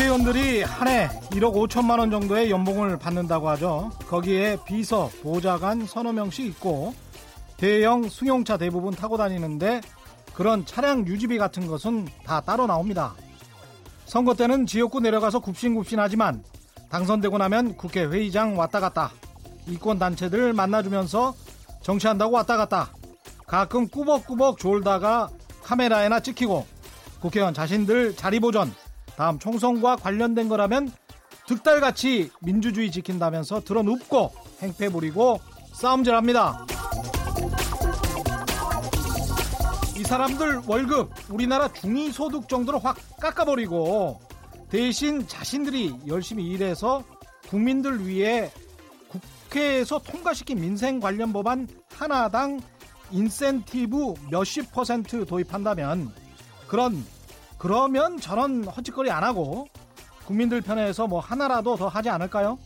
국회의원들이 한 해 1억 5천만 원 정도의 연봉을 받는다고 하죠. 거기에 비서, 보좌관 서너 명씩 있고 대형 승용차 대부분 타고 다니는데 그런 차량 유지비 같은 것은 다 따로 나옵니다. 선거 때는 지역구 내려가서 굽신굽신하지만 당선되고 나면 국회 회의장 왔다 갔다, 이권단체들 만나주면서 정치한다고 왔다 갔다, 가끔 꾸벅꾸벅 졸다가 카메라에나 찍히고, 국회의원 자신들 자리보전, 다음 총선과 관련된 거라면 득달같이 민주주의 지킨다면서 드러눕고 행패 부리고 싸움질합니다. 이 사람들 월급 우리나라 중위소득 정도로 확 깎아버리고 대신 자신들이 열심히 일해서 국민들 위해 국회에서 통과시킨 민생 관련 법안 하나당 인센티브 몇십 퍼센트 도입한다면 그러면 저런 헛짓거리 안 하고 국민들 편에서 뭐 하나라도 더 하지 않을까요?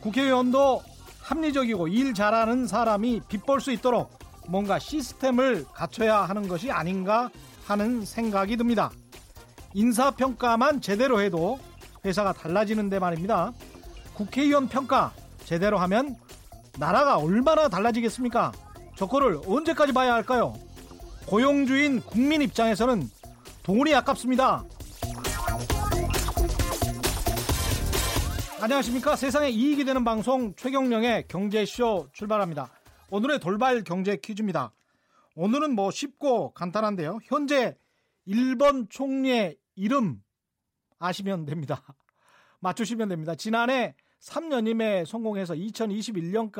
국회의원도 합리적이고 일 잘하는 사람이 빚 벌 수 있도록 뭔가 시스템을 갖춰야 하는 것이 아닌가 하는 생각이 듭니다. 인사평가만 제대로 해도 회사가 달라지는데 말입니다. 국회의원 평가 제대로 하면 나라가 얼마나 달라지겠습니까? 저거를 언제까지 봐야 할까요? 고용주인 국민 입장에서는 돈이 아깝습니다. 안녕하십니까? 세상에 이익이 되는 방송 최경령의 경제쇼 출발합니다. 오늘의 돌발 경제 퀴즈입니다. 오늘은 뭐 쉽고 간단한데요. 현재 일본 총리의 이름 아시면 됩니다. 맞추시면 됩니다. 지난해 3년임에 성공해서 2021년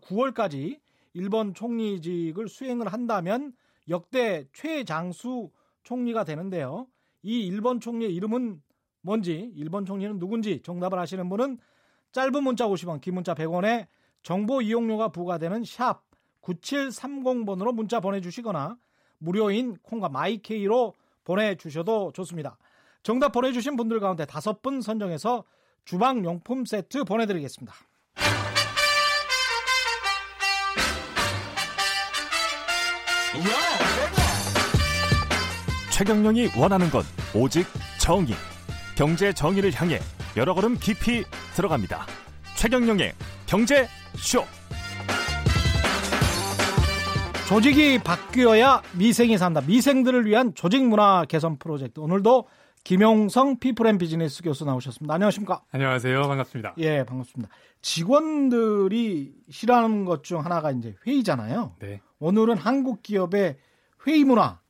9월까지 일본 총리직을 수행을 한다면 역대 최장수 총리가 되는데요. 이 일본 총리의 이름은 뭔지, 일본 총리는 누군지 정답을 아시는 분은 짧은 문자 50원, 긴 문자 100원에 정보 이용료가 부과되는 샵 9730번으로 문자 보내주시거나 무료인 콩과 마이케이로 보내주셔도 좋습니다. 정답 보내주신 분들 가운데 5분 선정해서 주방용품 세트 보내드리겠습니다. 최경영이 원하는 건 오직 정의. 경제 정의를 향해 여러 걸음 깊이 들어갑니다. 최경영의 경제쇼. 조직이 바뀌어야 미생이 산다. 미생들을 위한 조직문화 개선 프로젝트. 오늘도 김용성 피플앤비즈니스 교수 나오셨습니다. 안녕하십니까? 안녕하세요. 반갑습니다. 예, 반갑습니다. 직원들이 싫어하는 것 중 하나가 이제 회의잖아요. 네. 오늘은 한국 기업의 회의 문화,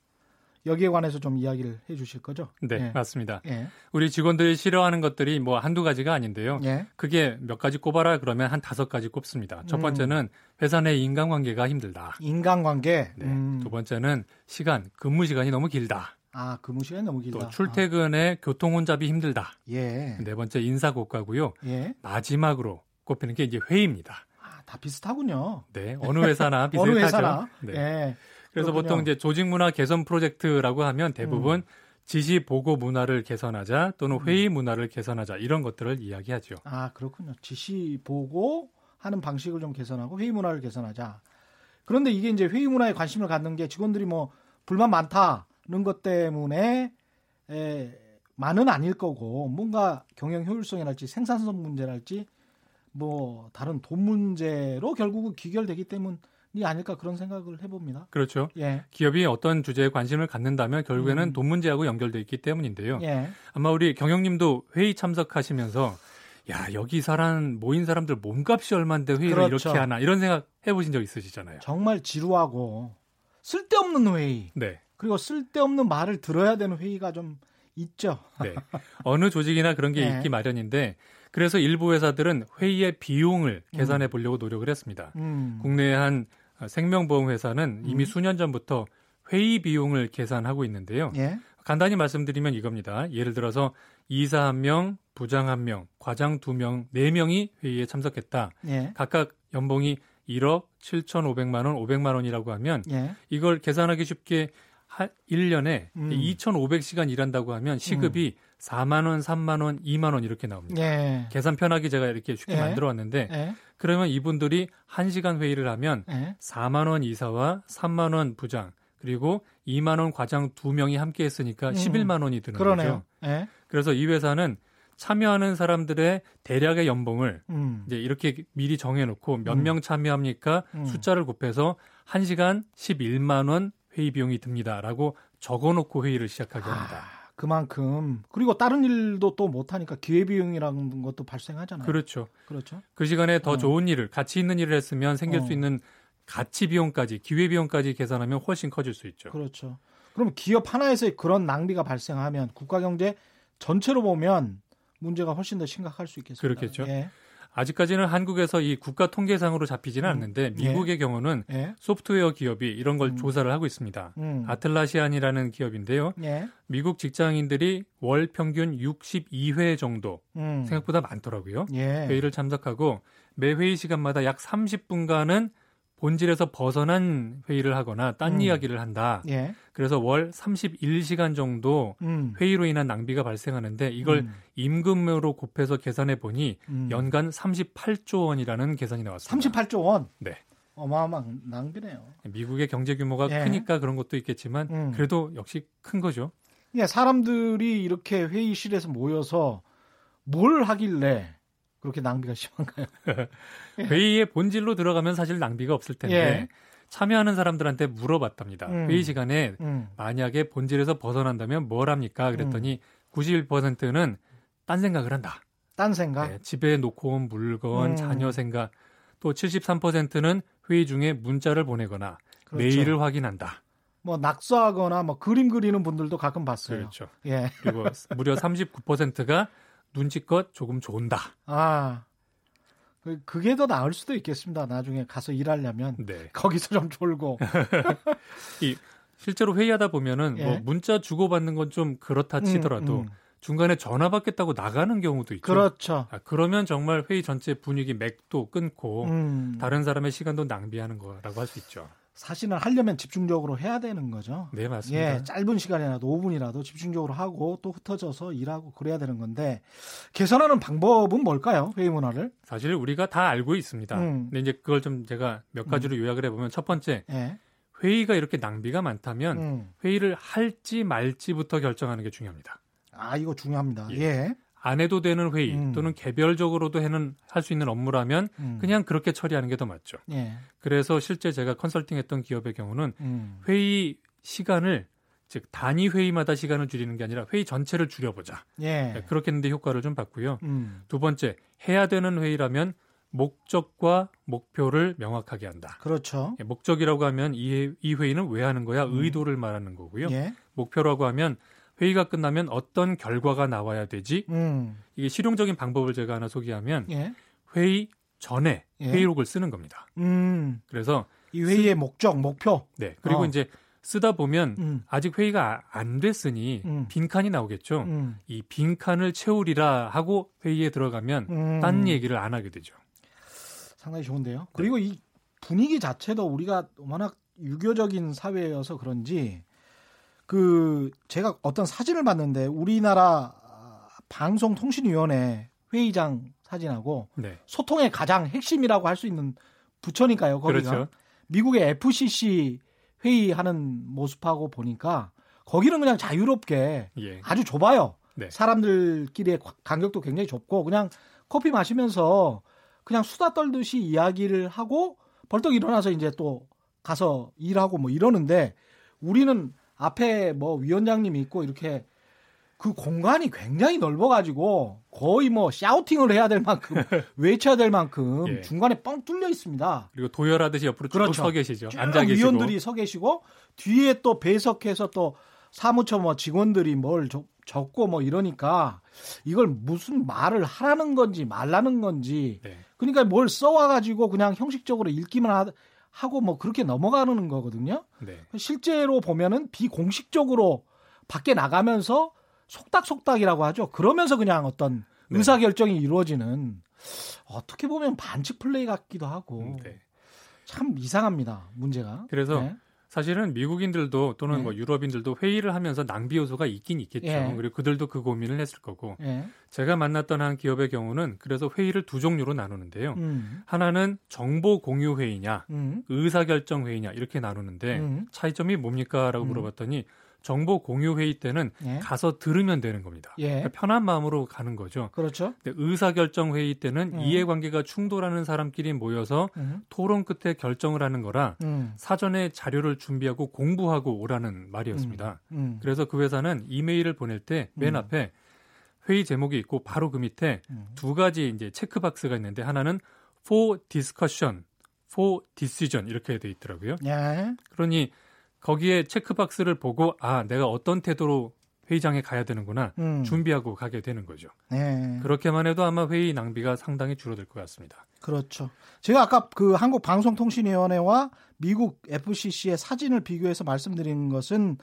여기에 관해서 좀 이야기를 해 주실 거죠? 네, 예. 맞습니다. 예. 우리 직원들이 싫어하는 것들이 뭐 한두 가지가 아닌데요. 예. 그게 몇 가지 꼽아라 그러면 한 5가지 꼽습니다. 첫 번째는 회사 내 인간관계가 힘들다. 인간관계. 네. 두 번째는 시간, 근무 시간이 너무 길다. 아, 근무 시간이 너무 길다. 또 출퇴근에 교통 혼잡이 힘들다. 예. 네 번째 인사고과고요. 예. 마지막으로 꼽히는 게 이제 회의입니다. 아, 다 비슷하군요. 네, 어느 회사나 비슷하죠. 어느 회사나. 네. 예. 그래서 그렇군요. 보통 이제 조직문화 개선 프로젝트라고 하면 대부분 지시 보고 문화를 개선하자 또는 회의 문화를 개선하자 이런 것들을 이야기하죠. 아, 그렇군요. 지시 보고 하는 방식을 좀 개선하고 회의 문화를 개선하자. 그런데 이게 이제 회의 문화에 관심을 갖는 게 직원들이 뭐 불만 많다는 것 때문에 많은 아닐 거고 뭔가 경영 효율성이랄지 생산성 문제랄지 뭐 다른 돈 문제로 결국은 귀결되기 때문에 이 아닐까 그런 생각을 해봅니다. 그렇죠. 예. 기업이 어떤 주제에 관심을 갖는다면 결국에는 돈 문제하고 연결돼 있기 때문인데요. 예. 아마 우리 경영님도 회의 참석하시면서 야, 여기 모인 사람들 몸값이 얼만데 회의를 그렇죠. 이렇게 하나 이런 생각 해보신 적 있으시잖아요. 정말 지루하고 쓸데없는 회의. 네. 그리고 쓸데없는 말을 들어야 되는 회의가 좀 있죠. 네. 어느 조직이나 그런 게 있기 마련인데 그래서 일부 회사들은 회의의 비용을 계산해 보려고 노력을 했습니다. 국내의 한 생명보험 회사는 이미 수년 전부터 회의 비용을 계산하고 있는데요. 예? 간단히 말씀드리면 이겁니다. 예를 들어서 이사 1명, 부장 1명, 과장 2명, 4명이 회의에 참석했다. 예? 각각 연봉이 1억 7,500만 원, 500만 원이라고 하면 예? 이걸 계산하기 쉽게 1년에 2,500시간 일한다고 하면 시급이 4만 원, 3만 원, 2만 원 이렇게 나옵니다. 예. 계산 편하게 제가 이렇게 쉽게 만들어왔는데 그러면 이분들이 1시간 회의를 하면 4만 원 이사와 3만 원 부장 그리고 2만 원 과장 2명이 함께 했으니까 11만 원이 드는 그러네요. 거죠. 에? 그래서 이 회사는 참여하는 사람들의 대략의 연봉을 이제 이렇게 미리 정해놓고 몇 명 참여합니까? 숫자를 곱해서 1시간 11만 원 회의 비용이 듭니다라고 적어놓고 회의를 시작하게 합니다. 아, 그만큼. 그리고 다른 일도 또 못하니까 기회비용이라는 것도 발생하잖아요. 그렇죠. 그 시간에 더 좋은 일을, 가치 있는 일을 했으면 생길 수 있는 가치비용까지, 기회비용까지 계산하면 훨씬 커질 수 있죠. 그렇죠. 그럼 기업 하나에서 그런 낭비가 발생하면 국가경제 전체로 보면 문제가 훨씬 더 심각할 수 있겠습니다. 그렇겠죠. 예. 아직까지는 한국에서 이 국가 통계상으로 잡히지는 않는데 미국의 경우는 소프트웨어 기업이 이런 걸 조사를 하고 있습니다. 아틀라시안이라는 기업인데요. 미국 직장인들이 월 평균 62회 정도 생각보다 많더라고요. 회의를 참석하고 매 회의 시간마다 약 30분간은 본질에서 벗어난 회의를 하거나 딴 이야기를 한다. 그래서 월 31시간 정도 회의로 인한 낭비가 발생하는데 이걸 임금으로 곱해서 계산해 보니 연간 38조 원이라는 계산이 나왔습니다. 38조 원? 네. 어마어마한 낭비네요. 미국의 경제 규모가 크니까 그런 것도 있겠지만 그래도 역시 큰 거죠. 사람들이 이렇게 회의실에서 모여서 뭘 하길래 그렇게 낭비가 심한가요? 회의의 본질로 들어가면 사실 낭비가 없을 텐데 참여하는 사람들한테 물어봤답니다. 회의 시간에 만약에 본질에서 벗어난다면 뭘 합니까? 그랬더니 91%는 딴 생각을 한다. 딴 생각? 네, 집에 놓고 온 물건, 자녀 생각. 또 73%는 회의 중에 문자를 보내거나 메일을 확인한다. 뭐 낙서하거나 뭐 그림 그리는 분들도 가끔 봤어요. 그렇죠. 그리고 무려 39%가 눈치껏 조금 좋은다. 아, 그게 더 나을 수도 있겠습니다. 나중에 가서 일하려면 거기서 좀 졸고. 실제로 회의하다 보면은 뭐 문자 주고 받는 건 좀 그렇다 치더라도 중간에 전화 받겠다고 나가는 경우도 있죠. 그렇죠. 아, 그러면 정말 회의 전체 분위기 맥도 끊고 다른 사람의 시간도 낭비하는 거라고 할 수 있죠. 사실은 하려면 집중적으로 해야 되는 거죠. 네, 맞습니다. 짧은 시간이라도 5분이라도 집중적으로 하고 또 흩어져서 일하고 그래야 되는 건데 개선하는 방법은 뭘까요? 회의 문화를? 사실 우리가 다 알고 있습니다. 근데 이제 그걸 좀 제가 몇 가지로 요약을 해보면 첫 번째, 회의가 이렇게 낭비가 많다면 회의를 할지 말지부터 결정하는 게 중요합니다. 아, 이거 중요합니다. 안 해도 되는 회의 또는 개별적으로도 할 수 있는 업무라면 그냥 그렇게 처리하는 게 더 맞죠. 그래서 실제 제가 컨설팅했던 기업의 경우는 회의 시간을 즉 단위 회의마다 시간을 줄이는 게 아니라 회의 전체를 줄여보자. 그렇게 했는데 효과를 좀 봤고요. 두 번째, 해야 되는 회의라면 목적과 목표를 명확하게 한다. 그렇죠. 목적이라고 하면 이 회의는 왜 하는 거야? 의도를 말하는 거고요. 목표라고 하면 회의가 끝나면 어떤 결과가 나와야 되지? 이게 실용적인 방법을 제가 하나 소개하면 회의 전에 회의록을 쓰는 겁니다. 그래서 이 회의의 목적, 목표. 네. 그리고 이제 쓰다 보면 아직 회의가 안 됐으니 빈칸이 나오겠죠. 이 빈칸을 채우리라 하고 회의에 들어가면 딴 얘기를 안 하게 되죠. 상당히 좋은데요. 그리고 이 분위기 자체도 우리가 워낙 유교적인 사회여서 그런지 제가 어떤 사진을 봤는데 우리나라 방송통신위원회 회의장 사진하고 소통의 가장 핵심이라고 할 수 있는 부처니까요. 거기가. 그렇죠. 미국의 FCC 회의하는 모습하고 보니까 거기는 그냥 자유롭게 아주 좁아요. 사람들끼리의 간격도 굉장히 좁고 그냥 커피 마시면서 그냥 수다 떨듯이 이야기를 하고 벌떡 일어나서 이제 또 가서 일하고 뭐 이러는데 우리는 앞에 뭐 위원장님이 있고 이렇게 그 공간이 굉장히 넓어가지고 거의 뭐 샤우팅을 해야 될 만큼 외쳐야 될 만큼 중간에 뻥 뚫려 있습니다. 그리고 도열하듯이 옆으로 쭉 서 계시죠. 앉아 계시고. 위원들이 서 계시고 뒤에 또 배석해서 또 사무처 뭐 직원들이 뭘 적고 뭐 이러니까 이걸 무슨 말을 하라는 건지 말라는 건지 그러니까 뭘 써와가지고 그냥 형식적으로 읽기만 하고 뭐 그렇게 넘어가는 거거든요. 실제로 보면은 비공식적으로 밖에 나가면서 속닥속닥이라고 하죠. 그러면서 그냥 어떤 의사결정이 이루어지는 어떻게 보면 반칙 플레이 같기도 하고 참 이상합니다. 문제가. 그래서 사실은 미국인들도 또는 뭐 유럽인들도 회의를 하면서 낭비 요소가 있긴 있겠죠. 예. 그리고 그들도 그 고민을 했을 거고. 예. 제가 만났던 한 기업의 경우는 그래서 회의를 두 종류로 나누는데요. 하나는 정보 공유 회의냐, 의사결정 회의냐 이렇게 나누는데 차이점이 뭡니까? 라고 물어봤더니 정보 공유 회의 때는 예. 가서 들으면 되는 겁니다. 예. 그러니까 편한 마음으로 가는 거죠. 그렇죠. 근데 의사결정 회의 때는 이해관계가 충돌하는 사람끼리 모여서 토론 끝에 결정을 하는 거라 사전에 자료를 준비하고 공부하고 오라는 말이었습니다. 그래서 그 회사는 이메일을 보낼 때 맨 앞에 회의 제목이 있고 바로 그 밑에 두 가지 이제 체크박스가 있는데 하나는 for discussion, for decision 이렇게 돼 있더라고요. 예. 그러니 거기에 체크박스를 보고 아 내가 어떤 태도로 회의장에 가야 되는구나 준비하고 가게 되는 거죠. 네. 그렇게만 해도 아마 회의 낭비가 상당히 줄어들 것 같습니다. 그렇죠. 제가 아까 그 한국 방송통신위원회와 미국 FCC의 사진을 비교해서 말씀드린 것은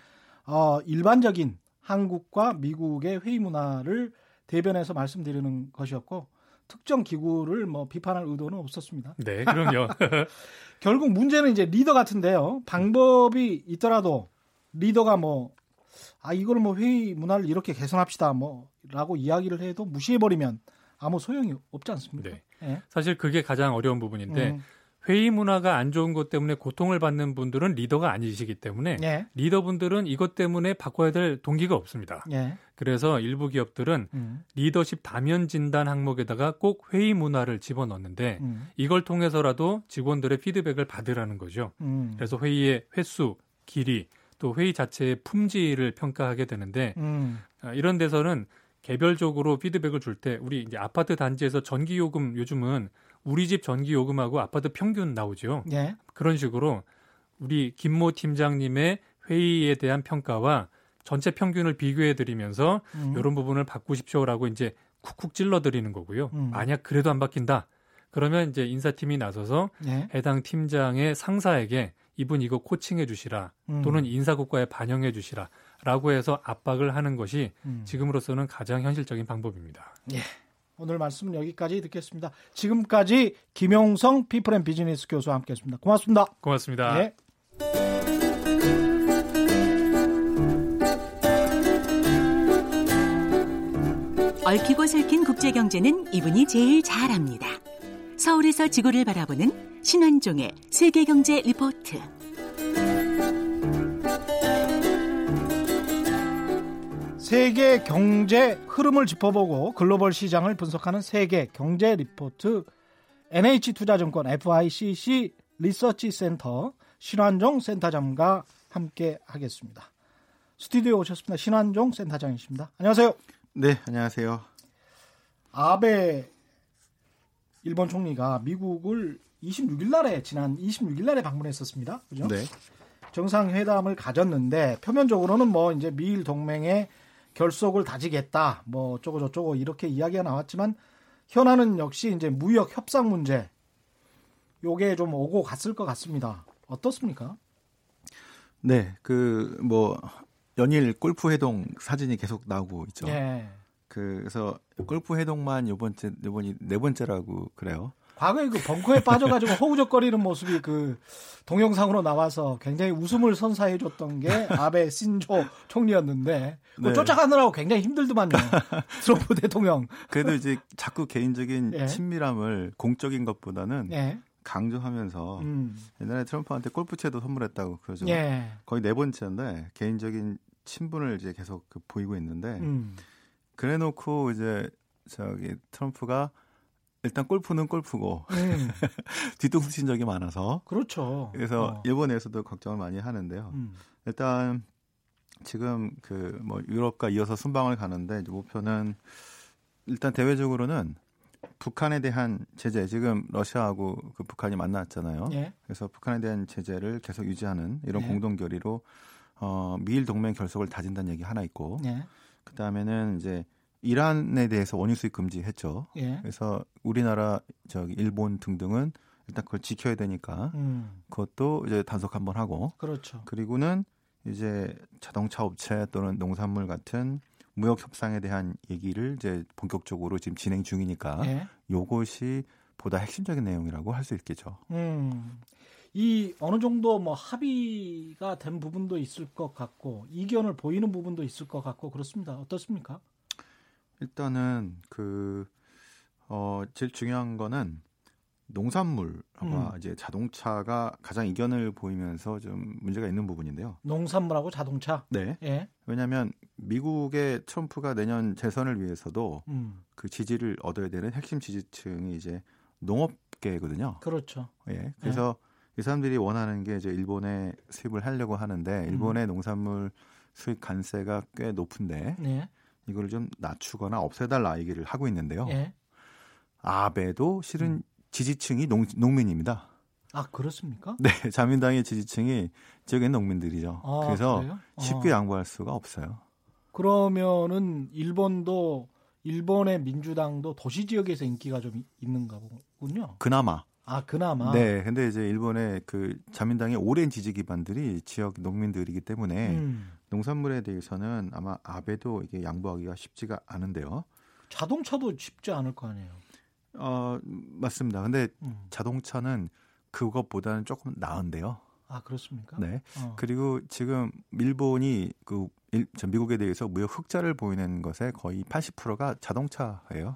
일반적인 한국과 미국의 회의 문화를 대변해서 말씀드리는 것이었고 특정 기구를 뭐 비판할 의도는 없었습니다. 네, 그럼요. 결국 문제는 이제 리더 같은데요. 방법이 있더라도 리더가 이걸 회의 문화를 이렇게 개선합시다 라고 이야기를 해도 무시해버리면 아무 소용이 없지 않습니까? 네. 네. 사실 그게 가장 어려운 부분인데 회의 문화가 안 좋은 것 때문에 고통을 받는 분들은 리더가 아니시기 때문에 예. 리더분들은 이것 때문에 바꿔야 될 동기가 없습니다. 예. 그래서 일부 기업들은 리더십 다면 진단 항목에다가 꼭 회의 문화를 집어넣는데 이걸 통해서라도 직원들의 피드백을 받으라는 거죠. 그래서 회의의 횟수, 길이, 또 회의 자체의 품질을 평가하게 되는데 이런 데서는 개별적으로 피드백을 줄 때 우리 이제 아파트 단지에서 전기요금 요즘은 우리 집 전기요금하고 아파트 평균 나오죠. 예. 그런 식으로 우리 김모 팀장님의 회의에 대한 평가와 전체 평균을 비교해드리면서 이런 부분을 바꾸십시오라고 이제 쿡쿡 찔러드리는 거고요. 만약 그래도 안 바뀐다. 그러면 이제 인사팀이 나서서 예. 해당 팀장의 상사에게 이분 이거 코칭해 주시라 또는 인사고과에 반영해 주시라 라고 해서 압박을 하는 것이 지금으로서는 가장 현실적인 방법입니다. 예. 오늘 말씀은 여기까지 듣겠습니다. 지금까지 김용성 피플앤비즈니스 교수와 함께했습니다. 고맙습니다. 고맙습니다. 예. 얽히고 설킨 국제경제는 이분이 제일 잘합니다. 서울에서 지구를 바라보는 신환종의 세계경제 리포트. 세계 경제 흐름을 짚어보고 글로벌 시장을 분석하는 세계 경제 리포트 NH투자증권 FICC 리서치센터 신환종 센터장과 함께 하겠습니다. 스튜디오에 오셨습니다. 신환종 센터장이십니다. 안녕하세요. 네, 안녕하세요. 아베 일본 총리가 미국을 26일 날에 지난 26일 날에 방문했었습니다. 그죠? 네. 정상회담을 가졌는데 표면적으로는 이제 미일 동맹의 결속을 다지겠다, 어쩌고 저쩌고 이렇게 이야기가 나왔지만 현안은 역시 이제 무역 협상 문제, 요게 좀 오고 갔을 것 같습니다. 어떻습니까? 네, 연일 골프 회동 사진이 계속 나오고 있죠. 예. 그래서 골프 회동만 요번이 네 번째라고 그래요. 과거에 벙커에 빠져가지고 허우적거리는 모습이 동영상으로 나와서 굉장히 웃음을 선사해줬던 게 아베 신조 총리였는데 네. 쫓아가느라고 굉장히 힘들더만요. 트럼프 대통령. 그래도 이제 자꾸 개인적인 예. 친밀함을 공적인 것보다는 예. 강조하면서 옛날에 트럼프한테 골프채도 선물했다고 그러죠. 예. 거의 네 번째인데 개인적인 친분을 이제 계속 보이고 있는데 그래놓고 이제 트럼프가 일단 골프는 골프고 뒤통수 친 적이 많아서 그렇죠. 그래서 일본에서도 걱정을 많이 하는데요. 일단 지금 유럽과 이어서 순방을 가는데 이제 목표는 일단 대외적으로는 북한에 대한 제재, 지금 러시아하고 북한이 만났잖아요. 예. 그래서 북한에 대한 제재를 계속 유지하는 이런 예. 공동 결의로 미일 동맹 결속을 다진다는 얘기 하나 있고 예. 그 다음에는 이제 이란에 대해서 원유 수입 금지했죠. 예. 그래서 우리나라, 일본 등등은 일단 그걸 지켜야 되니까 그것도 이제 단속 한번 하고. 그렇죠. 그리고는 이제 자동차 업체 또는 농산물 같은 무역 협상에 대한 얘기를 이제 본격적으로 지금 진행 중이니까 예. 요것이 보다 핵심적인 내용이라고 할 수 있겠죠. 이 어느 정도 뭐 합의가 된 부분도 있을 것 같고 이견을 보이는 부분도 있을 것 같고 그렇습니다. 어떻습니까? 일단은 제일 중요한 거는 농산물, 아마 이제 자동차가 가장 이견을 보이면서 좀 문제가 있는 부분인데요. 농산물하고 자동차? 네. 예. 왜냐하면 미국의 트럼프가 내년 재선을 위해서도 그 지지를 얻어야 되는 핵심 지지층이 이제 농업계거든요. 그렇죠. 예. 그래서 이 사람들이 원하는 게 이제 일본에 수입을 하려고 하는데 일본의 농산물 수입 관세가 꽤 높은데 이걸 좀 낮추거나 없애달라 얘기를 하고 있는데요. 예. 아베도 실은 지지층이 농민입니다. 아, 그렇습니까? 네, 자민당의 지지층이 지역의 농민들이죠. 아, 그래서 그래요? 쉽게 양보할 수가 없어요. 그러면은 일본의 민주당도 도시 지역에서 인기가 좀 있는가 보군요. 그나마. 아, 그나마. 네, 근데 이제 일본의 그 자민당의 오랜 지지 기반들이 지역 농민들이기 때문에 농산물에 대해서는 아마 아베도 이게 양보하기가 쉽지가 않은데요. 자동차도 쉽지 않을 거 아니에요. 맞습니다. 근데 자동차는 그것보다는 조금 나은데요. 아, 그렇습니까? 네. 그리고 지금 일본이 미국에 대해서 무역 흑자를 보이는 것에 거의 80%가 자동차예요.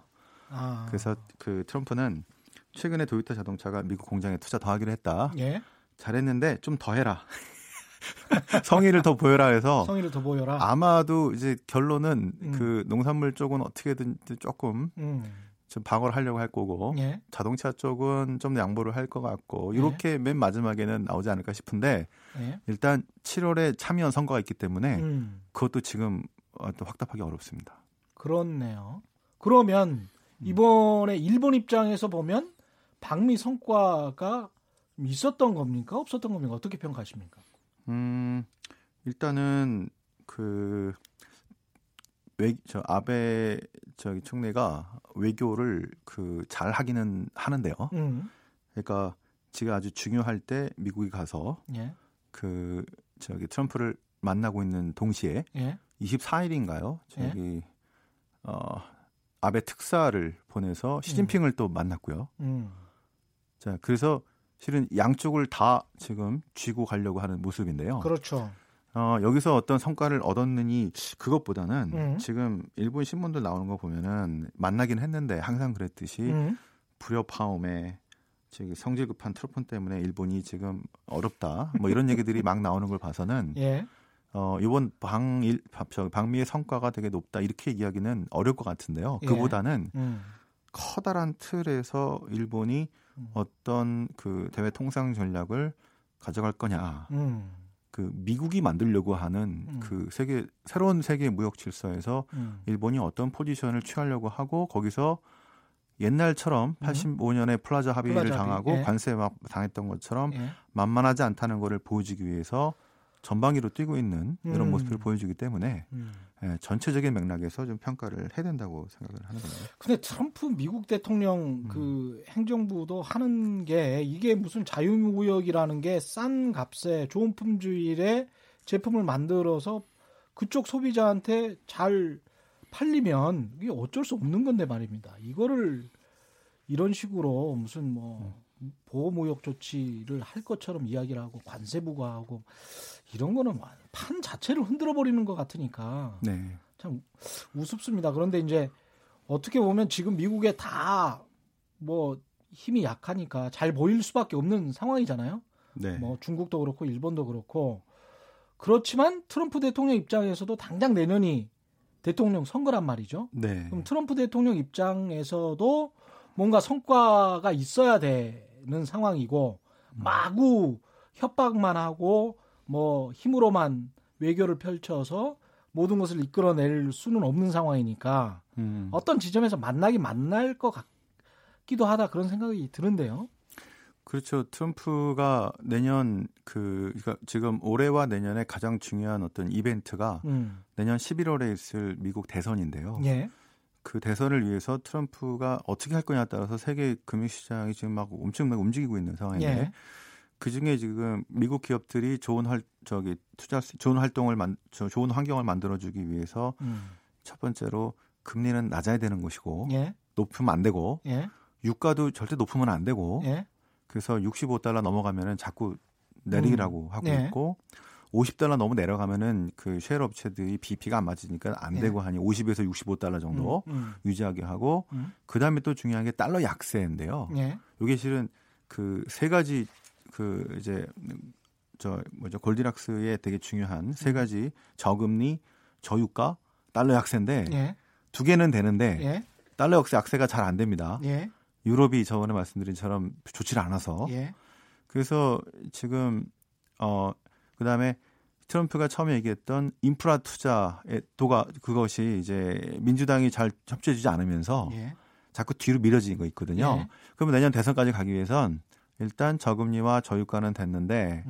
아. 그래서 그 트럼프는 최근에 도요타 자동차가 미국 공장에 투자 더 하기로 했다. 예. 잘했는데 좀 더 해라. 성의를 더 보여라 해서 아마도 이제 결론은 그 농산물 쪽은 어떻게든 조금 좀 방어를 하려고 할 거고 예. 자동차 쪽은 좀 양보를 할 것 같고 이렇게 예. 맨 마지막에는 나오지 않을까 싶은데 예. 일단 7월에 참여연 선거가 있기 때문에 그것도 지금 또 확답하기 어렵습니다. 그렇네요. 그러면 이번에 일본 입장에서 보면 방미 성과가 있었던 겁니까? 없었던 겁니까? 어떻게 평가하십니까? 일단은 그 아베 저기 총리가 외교를 그 잘 하기는 하는데요. 그러니까 지가 아주 중요할 때 미국이 가서 예. 그 저기 트럼프를 만나고 있는 동시에 예. 24일인가요? 저기 예. 아베 특사를 보내서 시진핑을 또 만났고요. 자, 그래서 실은 양쪽을 다 지금 쥐고 가려고 하는 모습인데요. 그렇죠. 여기서 어떤 성과를 얻었느니 그것보다는 지금 일본 신문들 나오는 거 보면은 만나긴 했는데 항상 그랬듯이 불협화음에 성질 급한 트럼프 때문에 일본이 지금 어렵다 뭐 이런 얘기들이 막 나오는 걸 봐서는 예. 이번 방미의 성과가 되게 높다 이렇게 이야기는 어려울 것 같은데요. 예. 그보다는 커다란 틀에서 일본이 어떤 그 대외 통상 전략을 가져갈 거냐. 그 미국이 만들려고 하는 그 새로운 세계 무역 질서에서 일본이 어떤 포지션을 취하려고 하고 거기서 옛날처럼 85년에 플라자 합의를 당하고 예. 관세 막 당했던 것처럼 예. 만만하지 않다는 것을 보여주기 위해서 전방위로 뛰고 있는 이런 모습을 보여주기 때문에 예, 전체적인 맥락에서 좀 평가를 해야 된다고 생각을 하는 거예요. 근데 트럼프 미국 대통령 그 행정부도 하는 게 이게 무슨 자유무역이라는 게 싼 값에 좋은 품질의 제품을 만들어서 그쪽 소비자한테 잘 팔리면 이게 어쩔 수 없는 건데 말입니다. 이거를 이런 식으로 무슨 보호무역 조치를 할 것처럼 이야기를 하고 관세 부과하고 이런 거는 판 자체를 흔들어버리는 것 같으니까 네. 참 우습습니다. 그런데 이제 어떻게 보면 지금 미국에 다 힘이 약하니까 잘 보일 수밖에 없는 상황이잖아요. 네. 중국도 그렇고 일본도 그렇고 그렇지만 트럼프 대통령 입장에서도 당장 내년이 대통령 선거란 말이죠. 네. 그럼 트럼프 대통령 입장에서도 뭔가 성과가 있어야 되는 상황이고 마구 협박만 하고 힘으로만 외교를 펼쳐서 모든 것을 이끌어낼 수는 없는 상황이니까 어떤 지점에서 만날 것 같기도 하다 그런 생각이 드는데요. 그렇죠. 트럼프가 내년 그러니까 지금 올해와 내년에 가장 중요한 어떤 이벤트가 내년 11월에 있을 미국 대선인데요. 예. 그 대선을 위해서 트럼프가 어떻게 할 거냐에 따라서 세계 금융시장이 지금 막 엄청나게 움직이고 있는 상황인데 예. 그중에 지금 미국 기업들이 좋은 환경을 만들어주기 위해서 첫 번째로 금리는 낮아야 되는 것이고 예. 높으면 안 되고 예. 유가도 절대 높으면 안 되고 예. 그래서 65달러 넘어가면은 자꾸 내리라고 하고 네. 있고 50달러 너무 내려가면은 그 쉘 업체들이 BP가 안 맞으니까 안 네. 되고 하니 50에서 65달러 정도 유지하게 하고 그다음에 또 중요한 게 달러 약세인데요. 네. 이게 실은 그 세 가지 그 이제 저 뭐죠 골디락스의 되게 중요한 세 가지 저금리, 저유가, 달러 약세인데 네. 두 개는 되는데 네. 달러 역시 약세가 잘 안 됩니다. 네. 유럽이 저번에 말씀드린처럼 좋지를 않아서 네. 그래서 지금 그다음에 트럼프가 처음에 얘기했던 인프라 투자의 도가 그것이 이제 민주당이 잘 협조해주지 않으면서 예. 자꾸 뒤로 밀어지는 거 있거든요. 예. 그러면 내년 대선까지 가기 위해선 일단 저금리와 저유가는 됐는데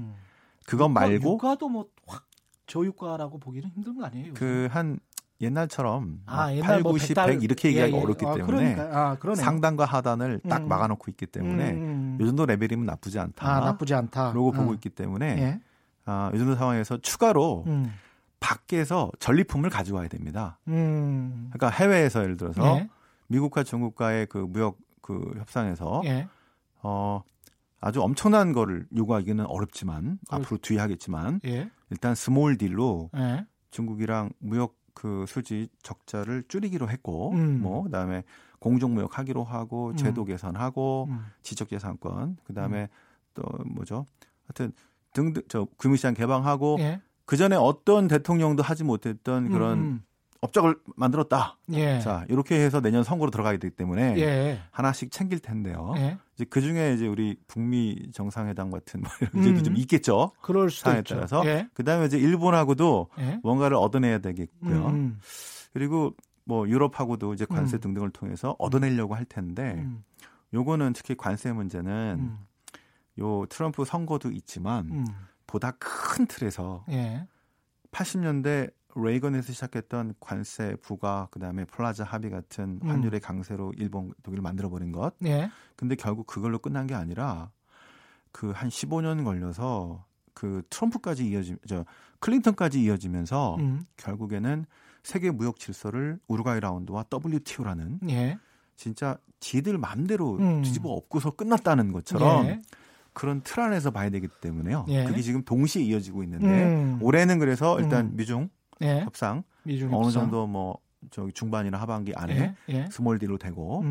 그것 말고 유가도 뭐 확 저유가라고 보기는 힘든 거 아니에요? 그 한 옛날처럼 옛날 8, 뭐 90, 100 이렇게 얘기하기 어렵기 때문에 상단과 하단을 딱 막아놓고 있기 때문에 이 정도 레벨이면 나쁘지 않다. 나쁘지 않다. 그러고 보고 있기 때문에 예. 요즘 상황에서 추가로 밖에서 전리품을 가져와야 됩니다. 그러니까 해외에서 예를 들어서 예. 미국과 중국과의 그 무역 그 협상에서 예. 아주 엄청난 거를 요구하기는 어렵지만 앞으로 주의하겠지만 예. 일단 스몰 딜로 예. 중국이랑 무역 그 수지 적자를 줄이기로 했고 뭐 그다음에 공정 무역하기로 하고 제도 개선하고 지적 재산권 그다음에 또 뭐죠? 하여튼 등등 저 금융시장 개방하고 예. 그 전에 어떤 대통령도 하지 못했던 그런 업적을 만들었다. 예. 자 이렇게 해서 내년 선거로 들어가게 되기 때문에 예. 하나씩 챙길 텐데요. 예. 이제 그 중에 이제 우리 북미 정상회담 같은 문제도 좀 있겠죠. 그럴 수도 있죠. 따라서 예. 그 다음에 이제 일본하고도 예. 뭔가를 얻어내야 되겠고요. 그리고 뭐 유럽하고도 이제 관세 등등을 통해서 얻어내려고 할 텐데 요거는 특히 관세 문제는. 요 트럼프 선거도 있지만 보다 큰 틀에서 예. 80년대 레이건에서 시작했던 관세 부과 그다음에 플라자 합의 같은 환율의 강세로 일본 독일을 만들어버린 것. 예. 근데 결국 그걸로 끝난 게 아니라 그 한 15년 걸려서 그 트럼프까지 클린턴까지 이어지면서 결국에는 세계 무역 질서를 우루과이 라운드와 WTO라는 예. 진짜 지들 맘대로 뒤집어 엎고서 끝났다는 것처럼. 예. 그런 틀 안에서 봐야 되기 때문에요. 예. 그게 지금 동시에 이어지고 있는데 올해는 그래서 일단 미중 예. 협상 어느 정도 뭐 저기 중반이나 하반기 안에 예. 예. 스몰 딜로 되고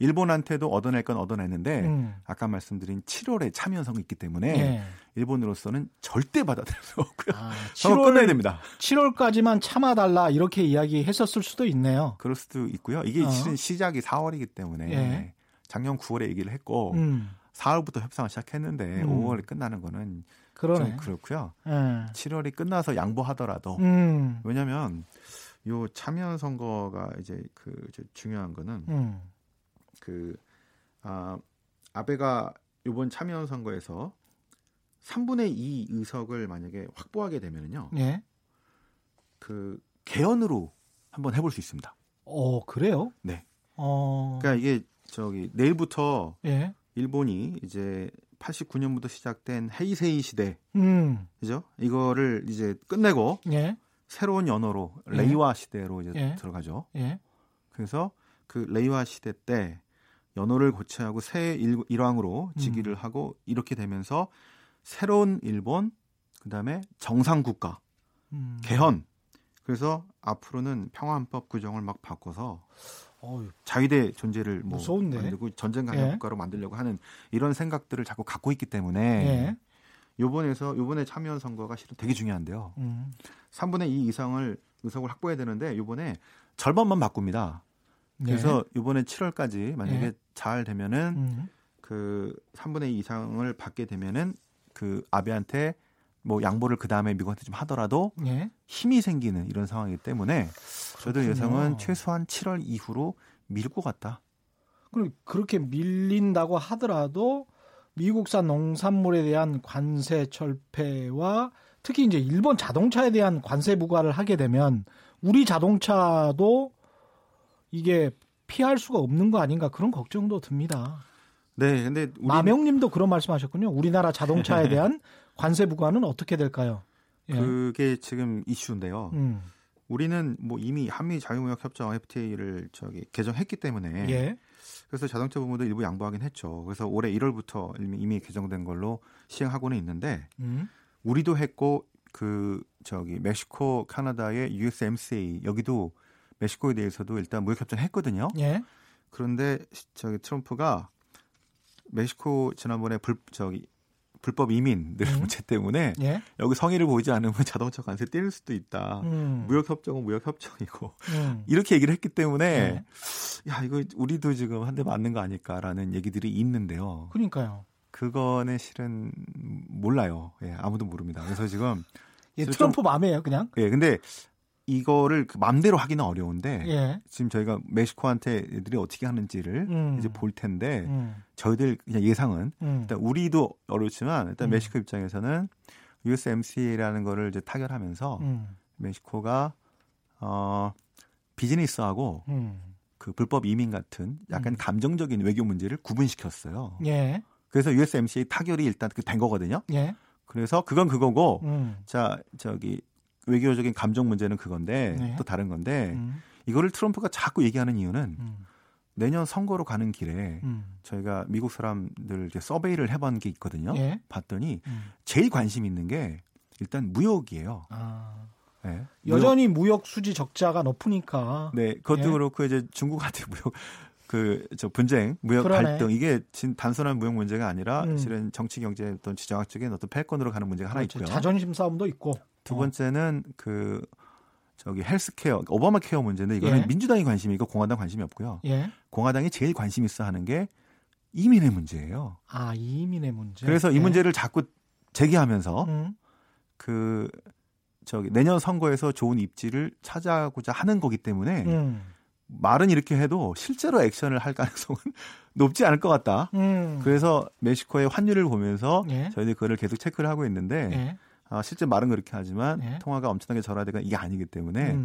일본한테도 얻어낼 건 얻어냈는데 아까 말씀드린 7월에 참여성이 있기 때문에 예. 일본으로서는 절대 받아들일 수 없고요. 7월 끝내야 됩니다. 7월까지만 참아달라 이렇게 이야기했었을 수도 있네요. 그럴 수도 있고요. 이게 시작이 4월이기 때문에 예. 작년 9월에 얘기를 했고 4월부터 협상을 시작했는데 5월이 끝나는 거는 좀 그렇고요. 예. 7월이 끝나서 양보하더라도 왜냐하면 요 참여 선거가 이제 그 중요한 거는 그 아베가 이번 참여 선거에서 3분의 2 의석을 만약에 확보하게 되면은요. 예. 그 개헌으로 한번 해볼 수 있습니다. 그래요? 네. 그러니까 이게 내일부터. 예. 일본이 이제 89년부터 시작된 헤이세이 시대, 그죠? 이거를 이제 끝내고 예. 새로운 연호로 레이와 시대로 이제 들어가죠. 예. 그래서 그 레이와 시대 때 연호를 고치하고 새 일왕으로 즉위를 하고 이렇게 되면서 새로운 일본, 그 다음에 정상 국가, 개헌. 그래서 앞으로는 평화헌법 규정을 막 바꿔서. 자위대 존재를 뭐 만들고 전쟁 강력 국가로 만들려고 하는 이런 생각들을 자꾸 갖고 있기 때문에 요번에 참여한 선거가 실은 되게 중요한데요. 3분의 2 이상을 의석을 확보해야 되는데 요번에 절반만 바꿉니다. 그래서 요번에 7월까지 만약에 잘 되면은 그 3분의 2 이상을 받게 되면은 그 아베한테 뭐 양보를 그 다음에 미국한테 좀 하더라도 힘이 생기는 이런 상황이기 때문에 저도 예상은 최소한 7월 이후로 밀 것 같다. 그럼 그렇게 밀린다고 하더라도 미국산 농산물에 대한 관세 철폐와 특히 이제 일본 자동차에 대한 관세 부과를 하게 되면 우리 자동차도 이게 피할 수가 없는 거 아닌가 그런 걱정도 듭니다. 네, 근데 마명님도 그런 말씀하셨군요. 우리나라 자동차에 대한 관세 부과는 어떻게 될까요? 예. 그게 지금 이슈인데요. 우리는 뭐 이미 한미 자유무역협정 FTA를 개정했기 때문에 예. 그래서 자동차 부분도 일부 양보하긴 했죠. 그래서 올해 1월부터 이미 개정된 걸로 시행하고는 있는데 우리도 했고 멕시코, 캐나다의 USMCA 여기도 멕시코에 대해서도 일단 무역협정 했거든요. 예. 그런데 트럼프가 멕시코 지난번에 불법 이민들 문제 때문에 여기 성의를 보이지 않으면 자동차 관세 때릴 수도 있다. 무역협정은 무역협정이고 이렇게 얘기를 했기 때문에 야 이거 우리도 지금 한 대 맞는 거 아닐까라는 얘기들이 있는데요. 그러니까요. 그거는 실은 몰라요. 예, 아무도 모릅니다. 그래서 지금 예, 트럼프 맘이에요 그냥. 예, 근데 이거를 맘대로 하기는 어려운데 예. 지금 저희가 멕시코한테 애들이 어떻게 하는지를 이제 볼 텐데 저희들 그냥 예상은 일단 우리도 어렵지만 일단 멕시코 입장에서는 USMCA라는 거를 이제 타결하면서 멕시코가 비즈니스하고 그 불법 이민 같은 약간 감정적인 외교 문제를 구분시켰어요. 예. 그래서 USMCA 타결이 일단 된 거거든요. 예. 그래서 그건 그거고 외교적인 감정 문제는 그건데 네. 또 다른 건데 이거를 트럼프가 자꾸 얘기하는 이유는 내년 선거로 가는 길에 저희가 미국 사람들 서베이를 해본 게 있거든요. 예? 봤더니 제일 관심 있는 게 일단 무역이에요. 아. 네. 여전히 무역 수지 적자가 높으니까. 네, 그것도 예. 그렇고 이제 중국한테 무역 분쟁, 무역 그러네. 갈등 이게 단순한 무역 문제가 아니라 실은 정치 경제 어떤 지정학적인 어떤 패권으로 가는 문제가 하나 있고요. 자존심 싸움도 있고. 두 번째는 헬스케어, 오바마 케어 문제인데 이거는 예. 민주당이 관심이 있고 공화당 관심이 없고요. 예. 공화당이 제일 관심 있어 하는 게 이민의 문제예요. 아, 이민의 문제. 그래서 이 문제를 자꾸 제기하면서 내년 선거에서 좋은 입지를 찾아고자 하는 거기 때문에 말은 이렇게 해도 실제로 액션을 할 가능성은 높지 않을 것 같다. 그래서 멕시코의 환율을 보면서 저희들이 그거를 계속 체크를 하고 있는데 실제 말은 그렇게 하지만 통화가 엄청나게 절하되거나 이게 아니기 때문에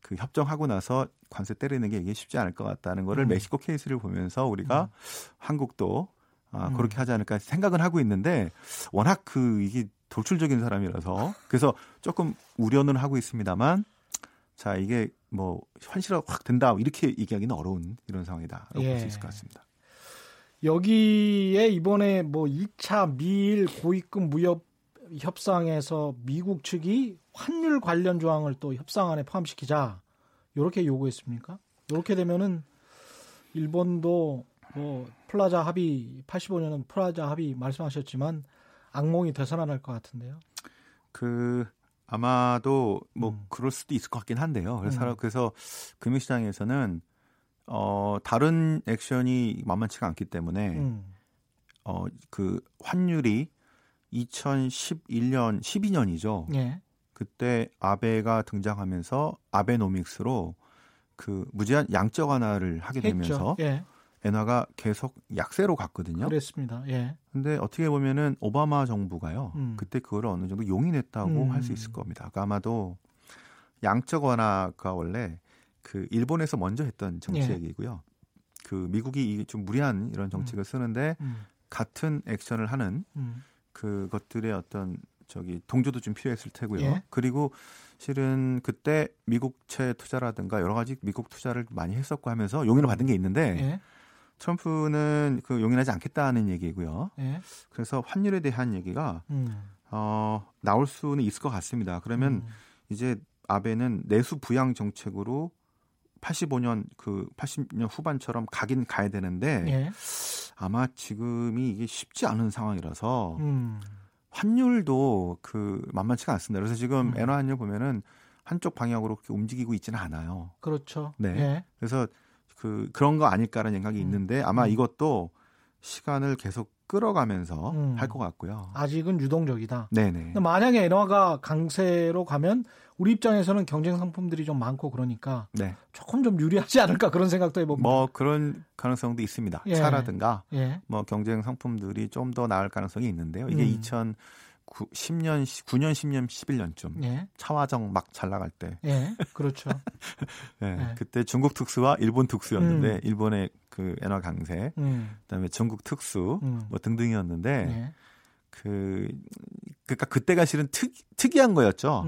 그 협정하고 나서 관세 때리는 게 이게 쉽지 않을 것 같다는 거를 멕시코 케이스를 보면서 우리가 한국도 그렇게 하지 않을까 생각은 하고 있는데 워낙 이게 돌출적인 사람이라서 그래서 조금 우려는 하고 있습니다만 자 이게 뭐 현실화 확 된다 이렇게 얘기하기는 어려운 이런 상황이다라고 볼 수 있을 것 같습니다. 여기에 이번에 2차 미일 고위급 무역 협상에서 미국 측이 환율 관련 조항을 또 협상 안에 포함시키자 이렇게 요구했습니까? 이렇게 되면은 일본도 플라자 합의 85년은 플라자 합의 말씀하셨지만 악몽이 되살아날 것 같은데요. 아마도 그럴 수도 있을 것 같긴 한데요. 그래서 금융시장에서는 다른 액션이 만만치가 않기 때문에 환율이 2011년, 12년이죠. 예. 그때 아베가 등장하면서 아베노믹스로 무제한 양적 완화를 하게 되면서 예. 엔화가 계속 약세로 갔거든요. 그랬습니다. 예. 근데 어떻게 보면은 오바마 정부가요. 그때 그걸 어느 정도 용인했다고 할 수 있을 겁니다. 그러니까 아마도 양적 완화가 원래 일본에서 먼저 했던 정책이고요. 예. 미국이 좀 무리한 이런 정책을 쓰는데 같은 액션을 하는 그것들의 어떤 동조도 좀 필요했을 테고요. 예. 그리고 실은 그때 미국채 투자라든가 여러 가지 미국 투자를 많이 했었고 하면서 용인을 받은 게 있는데 예. 트럼프는 용인하지 않겠다는 얘기고요. 예. 그래서 환율에 대한 얘기가 나올 수는 있을 것 같습니다. 그러면 이제 아베는 내수 부양 정책으로 85년 80년 후반처럼 가긴 가야 되는데 예. 아마 지금이 이게 쉽지 않은 상황이라서 환율도 만만치가 않습니다. 그래서 지금 엔화 환율 보면은 한쪽 방향으로 그렇게 움직이고 있지는 않아요. 그렇죠. 네. 예. 그래서 그런 거 아닐까라는 생각이 있는데 아마 이것도 시간을 계속 끌어가면서 할 것 같고요. 아직은 유동적이다. 네네. 만약에 엔화가 강세로 가면 우리 입장에서는 경쟁 상품들이 좀 많고 그러니까 네. 조금 좀 유리하지 않을까 그런 생각도 해봅니다. 그런 가능성도 있습니다. 예. 차라든가 예. 경쟁 상품들이 좀 더 나을 가능성이 있는데요. 이게 2010년, 9년, 10년, 11년쯤 예. 차화정 막 잘 나갈 때. 예, 그렇죠. 네, 예. 그때 중국 특수와 일본 특수였는데 일본의 엔화 강세, 그다음에 중국 특수 등등이었는데 예. 그러니까 그때가 실은 특이한 거였죠.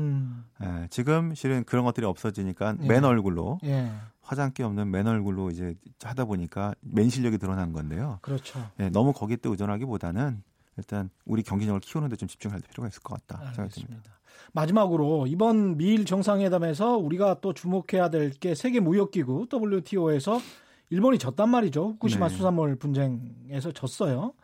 예, 지금 실은 그런 것들이 없어지니까 예. 맨 얼굴로 예. 화장기 없는 맨 얼굴로 이제 하다 보니까 맨 실력이 드러난 건데요. 그렇죠. 예, 너무 거기에 또 의존하기보다는 일단 우리 경쟁력을 키우는 데 좀 집중할 필요가 있을 것 같다 생각이 듭니다. 마지막으로 이번 미일 정상회담에서 우리가 또 주목해야 될 게 세계 무역기구 WTO에서 일본이 졌단 말이죠. 후쿠시마 네. 수산물 분쟁에서 졌어요.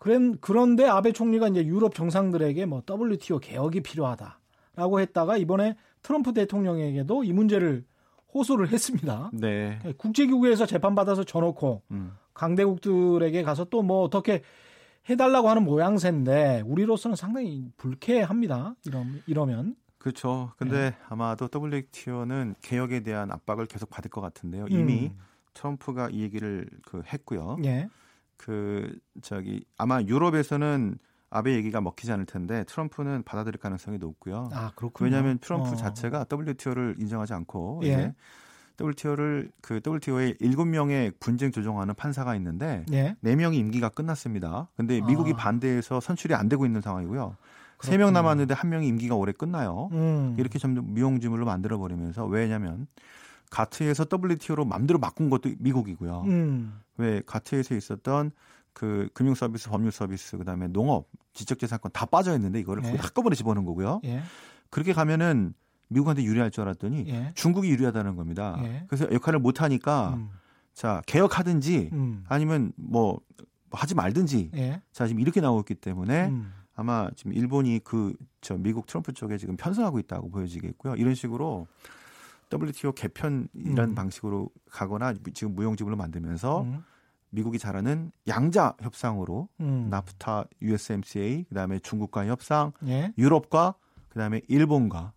그런데 아베 총리가 이제 유럽 정상들에게 뭐 WTO 개혁이 필요하다라고 했다가 이번에 트럼프 대통령에게도 이 문제를 호소를 했습니다. 네. 국제기구에서 재판받아서 져놓고 강대국들에게 가서 또 뭐 어떻게 해달라고 하는 모양새인데 우리로서는 상당히 불쾌합니다. 이러면. 그렇죠. 근데 네. 아마도 WTO는 개혁에 대한 압박을 계속 받을 것 같은데요. 이미 트럼프가 이 얘기를 했고요. 네. 아마 유럽에서는 아베 얘기가 먹히지 않을 텐데 트럼프는 받아들일 가능성이 높고요. 아, 그렇군요. 왜냐하면 트럼프 자체가 WTO를 인정하지 않고 예. 이제 WTO를 WTO의 7명의 분쟁 조정하는 판사가 있는데 예. 4명이 임기가 끝났습니다. 근데 미국이 반대해서 선출이 안 되고 있는 상황이고요. 3명 남았는데 1명이 임기가 올해 끝나요. 이렇게 점점 미용지물로 만들어 버리면서 왜냐하면 가트에서 WTO로 맘대로 바꾼 것도 미국이고요. 왜 가트에서 있었던 금융 서비스, 법률 서비스, 그다음에 농업, 지적재산권 다 빠져 있는데 이거를 예. 한꺼번에 집어넣은 거고요. 예. 그렇게 가면은 미국한테 유리할 줄 알았더니 예. 중국이 유리하다는 겁니다. 예. 그래서 역할을 못 하니까 자 개혁하든지 아니면 뭐 하지 말든지 예. 자 지금 이렇게 나오기 때문에 아마 지금 일본이 미국 트럼프 쪽에 지금 편성하고 있다고 보여지겠고요. 이런 식으로. WTO 개편이라는 방식으로 가거나 지금 무용지물로 만들면서 미국이 잘하는 양자 협상으로 나프타, USMCA, 그다음에 중국과 협상, 예? 유럽과 그다음에 일본과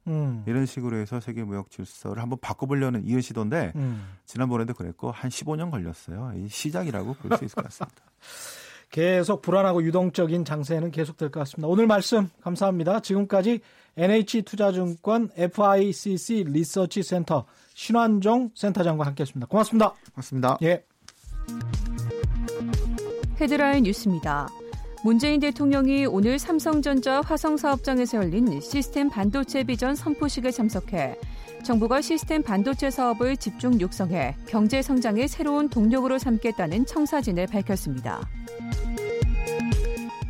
이런 식으로 해서 세계 무역 질서를 한번 바꿔보려는 이런 시도인데 지난번에도 그랬고 한 15년 걸렸어요. 이 시작이라고 볼 수 있을 것 같습니다. 계속 불안하고 유동적인 장세는 계속될 것 같습니다. 오늘 말씀 감사합니다. 지금까지 NH투자증권 FICC 리서치센터 신환종 센터장과 함께했습니다. 고맙습니다. 고맙습니다. 예. 헤드라인 뉴스입니다. 문재인 대통령이 오늘 삼성전자 화성사업장에서 열린 시스템 반도체 비전 선포식에 참석해 정부가 시스템 반도체 사업을 집중 육성해 경제 성장의 새로운 동력으로 삼겠다는 청사진을 밝혔습니다.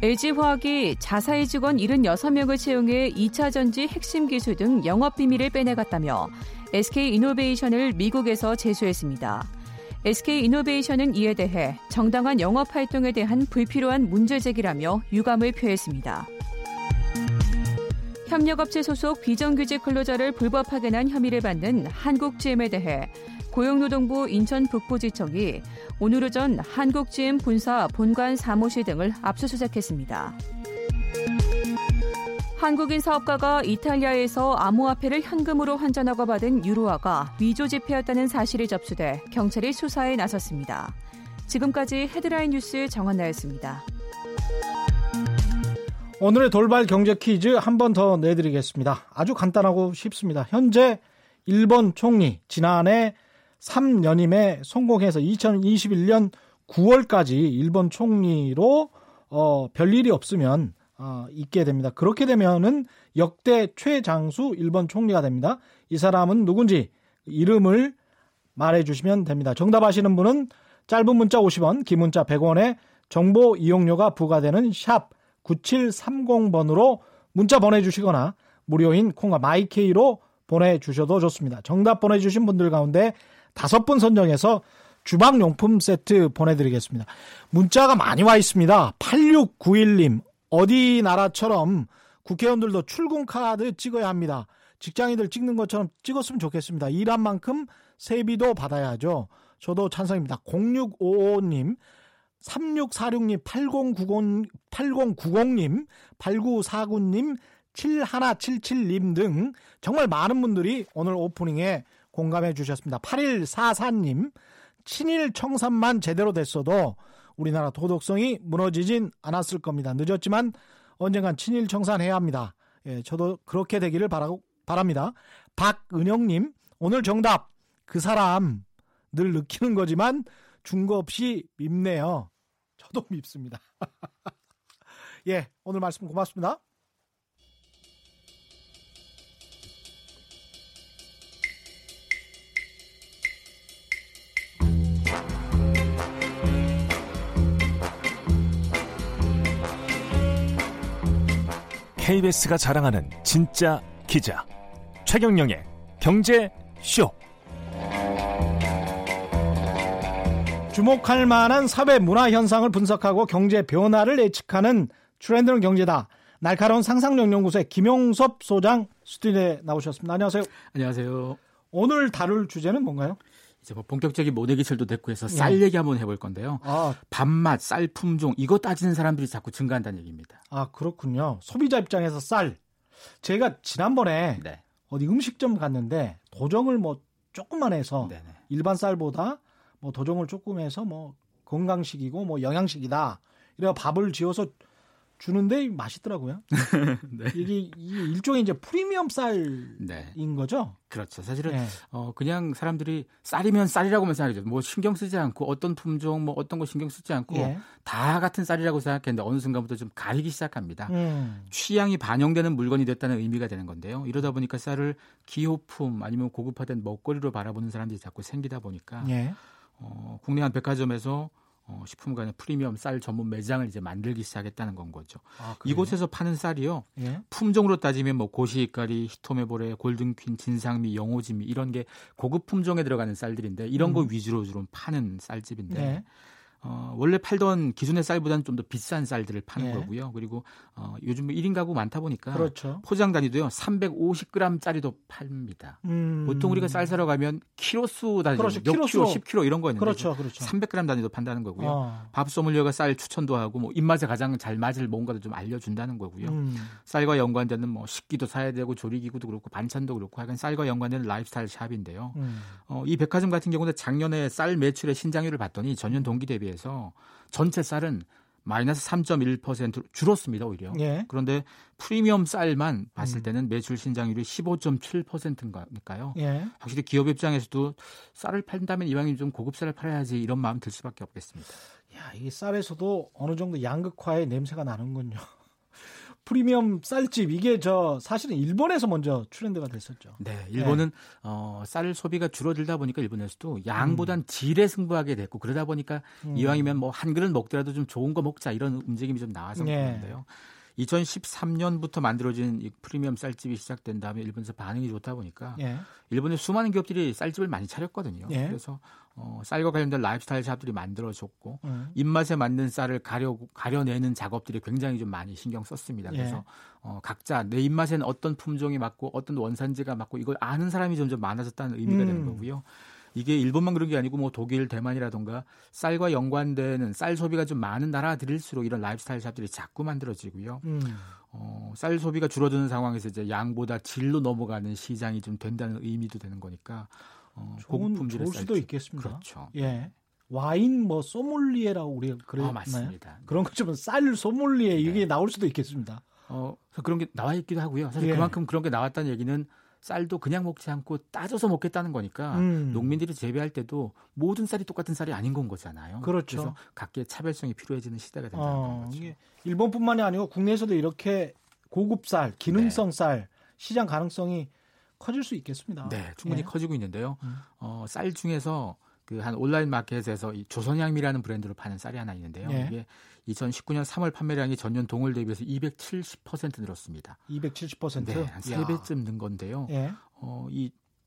LG화학이 자사의 직원 76명을 채용해 2차 전지 핵심 기술 등 영업 비밀을 빼내갔다며 SK이노베이션을 미국에서 제소했습니다. SK이노베이션은 이에 대해 정당한 영업 활동에 대한 불필요한 문제 제기라며 유감을 표했습니다. 협력업체 소속 비정규직 근로자를 불법하게 난 혐의를 받는 한국GM에 대해 고용노동부 인천 북부지청이 오늘 오전 한국GM 본사 본관 사무실 등을 압수수색했습니다. 한국인 사업가가 이탈리아에서 암호화폐를 현금으로 환전하고 받은 유로화가 위조 지폐였다는 사실이 접수돼 경찰이 수사에 나섰습니다. 지금까지 헤드라인 뉴스 정한나였습니다. 오늘의 돌발 경제 퀴즈 한 번 더 내드리겠습니다. 아주 간단하고 쉽습니다. 현재 일본 총리 지난해 3년임에 성공해서 2021년 9월까지 일본 총리로 별일이 없으면 있게 됩니다. 그렇게 되면은 역대 최장수 일본 총리가 됩니다. 이 사람은 누군지 이름을 말해주시면 됩니다. 정답 아시는 분은 짧은 문자 50원, 긴 문자 100원에 정보 이용료가 부과되는 샵 9730번으로 문자 보내주시거나 무료인 콩과 마이케이로 보내주셔도 좋습니다. 정답 보내주신 분들 가운데 5분 선정해서 주방용품 세트 보내드리겠습니다. 문자가 많이 와 있습니다. 8691님, 어디 나라처럼 국회의원들도 출근카드 찍어야 합니다. 직장인들 찍는 것처럼 찍었으면 좋겠습니다. 일한 만큼 세비도 받아야죠. 저도 찬성입니다. 0655님, 3646님, 8090님, 8949님, 7177님 등 정말 많은 분들이 오늘 오프닝에 공감해 주셨습니다. 8144님, 친일 청산만 제대로 됐어도 우리나라 도덕성이 무너지진 않았을 겁니다. 늦었지만 언젠간 친일 청산해야 합니다. 예, 저도 그렇게 되기를 바랍니다. 박은영님, 오늘 정답, 그 사람 늘 느끼는 거지만 중거 없이 밉네요. 저도 밉습니다. 예, 오늘 말씀 고맙습니다. KBS가 자랑하는 진짜 기자 최경영의 경제쇼. 주목할 만한 사회 문화 현상을 분석하고 경제 변화를 예측하는 트렌드는 경제다. 날카로운 상상력 연구소의 김용섭 소장 스튜디오에 나오셨습니다. 안녕하세요. 안녕하세요. 오늘 다룰 주제는 뭔가요? 이제 뭐 본격적인 모내기철도 됐고 해서 쌀 얘기 한번 해볼 건데요. 아, 밥맛, 쌀 품종 이거 따지는 사람들이 자꾸 증가한다는 얘기입니다. 아, 그렇군요. 소비자 입장에서 쌀. 제가 지난번에 어디 음식점 갔는데 도정을 뭐 조금만 해서 일반 쌀보다 뭐 도정을 조금 해서 뭐 건강식이고 뭐 영양식이다. 이래서 밥을 지어서 주는데 맛있더라고요. 네. 이게 일종의 이제 프리미엄 쌀인 거죠? 그렇죠. 사실은 그냥 사람들이 쌀이면 쌀이라고만 생각하죠. 뭐 신경 쓰지 않고 어떤 품종, 뭐 어떤 거 신경 쓰지 않고 다 같은 쌀이라고 생각했는데 어느 순간부터 좀 가리기 시작합니다. 취향이 반영되는 물건이 됐다는 의미가 되는 건데요. 이러다 보니까 쌀을 기호품 아니면 고급화된 먹거리로 바라보는 사람들이 자꾸 생기다 보니까 국내 한 백화점에서 식품관의 프리미엄 쌀 전문 매장을 이제 만들기 시작했다는 건 거죠. 아, 이곳에서 파는 쌀이요. 품종으로 따지면 뭐 고시히카리, 히토메보레, 골든퀸, 진상미, 영호지미 이런 게 고급 품종에 들어가는 쌀들인데 이런 거 위주로 주로 파는 쌀집인데 원래 팔던 기존의 쌀보다는 좀 더 비싼 쌀들을 파는 거고요. 그리고 요즘 1인 가구 많다 보니까 포장 단위도요. 350g짜리도 팝니다. 보통 우리가 쌀 사러 가면 키로수 단위, 몇 키로, 10kg 이런 거였는데 300g 단위도 판다는 거고요. 밥 소믈리에가 쌀 추천도 하고 뭐 입맛에 가장 잘 맞을 뭔가도 좀 알려준다는 거고요. 쌀과 연관되는 뭐 식기도 사야 되고 조리기구도 그렇고 반찬도 그렇고 하여간 쌀과 연관되는 라이프스타일 샵인데요. 이 백화점 같은 경우는 작년에 쌀 매출의 신장률을 봤더니 전년 동기 대비 해서 전체 쌀은 마이너스 3.1% 줄었습니다. 오히려. 그런데 프리미엄 쌀만 봤을 때는 매출 신장률이 15.7%인가니까요. 확실히 기업 입장에서도 쌀을 판다면 이왕이면 좀 고급 쌀을 팔아야지 이런 마음 들 수밖에 없겠습니다. 야, 이 쌀에서도 어느 정도 양극화의 냄새가 나는군요. 프리미엄 쌀집 이게 사실은 일본에서 먼저 트렌드가 됐었죠. 네, 일본은 쌀 소비가 줄어들다 보니까 일본에서도 양보단 질에 승부하게 됐고 그러다 보니까 이왕이면 뭐 한 그릇 먹더라도 좀 좋은 거 먹자 이런 움직임이 좀 나와서 그런데요. 2013년부터 만들어진 이 프리미엄 쌀집이 시작된 다음에 일본에서 반응이 좋다 보니까 일본의 수많은 기업들이 쌀집을 많이 차렸거든요. 그래서 쌀과 관련된 라이프스타일 샵들이 만들어졌고 입맛에 맞는 쌀을 가려내는 작업들이 굉장히 좀 많이 신경 썼습니다. 그래서 각자 내 입맛에는 어떤 품종이 맞고 어떤 원산지가 맞고 이걸 아는 사람이 점점 많아졌다는 의미가 되는 거고요. 이게 일본만 그런 게 아니고 뭐 독일, 대만이라든가 쌀과 연관되는 쌀 소비가 좀 많은 나라들일수록 이런 라이프스타일 샵들이 자꾸 만들어지고요. 쌀 소비가 줄어드는 상황에서 이제 양보다 질로 넘어가는 시장이 좀 된다는 의미도 되는 거니까 고급 품질의 쌀 수도 있겠습니다. 그렇죠. 와인 뭐 소믈리에라고 우리가 그랬나요? 맞습니다. 그런 것처럼 쌀 소믈리에 이게 나올 수도 있겠습니다. 그런 게 나와 있기도 하고요. 사실 그만큼 그런 게 나왔다는 얘기는 쌀도 그냥 먹지 않고 따져서 먹겠다는 거니까 농민들이 재배할 때도 모든 쌀이 똑같은 쌀이 아닌 건 거잖아요. 그래서 각기의 차별성이 필요해지는 시대가 된다는 거죠. 이게 일본뿐만이 아니고 국내에서도 이렇게 고급 쌀, 기능성 쌀 시장 가능성이 커질 수 있겠습니다. 네, 충분히 커지고 있는데요. 쌀 중에서 한 온라인 마켓에서 이 조선양미라는 브랜드로 파는 쌀이 하나 있는데요. 이게 2019년 3월 판매량이 전년 동월 대비해서 270% 늘었습니다. 270%? 네, 한 3배쯤 는 건데요.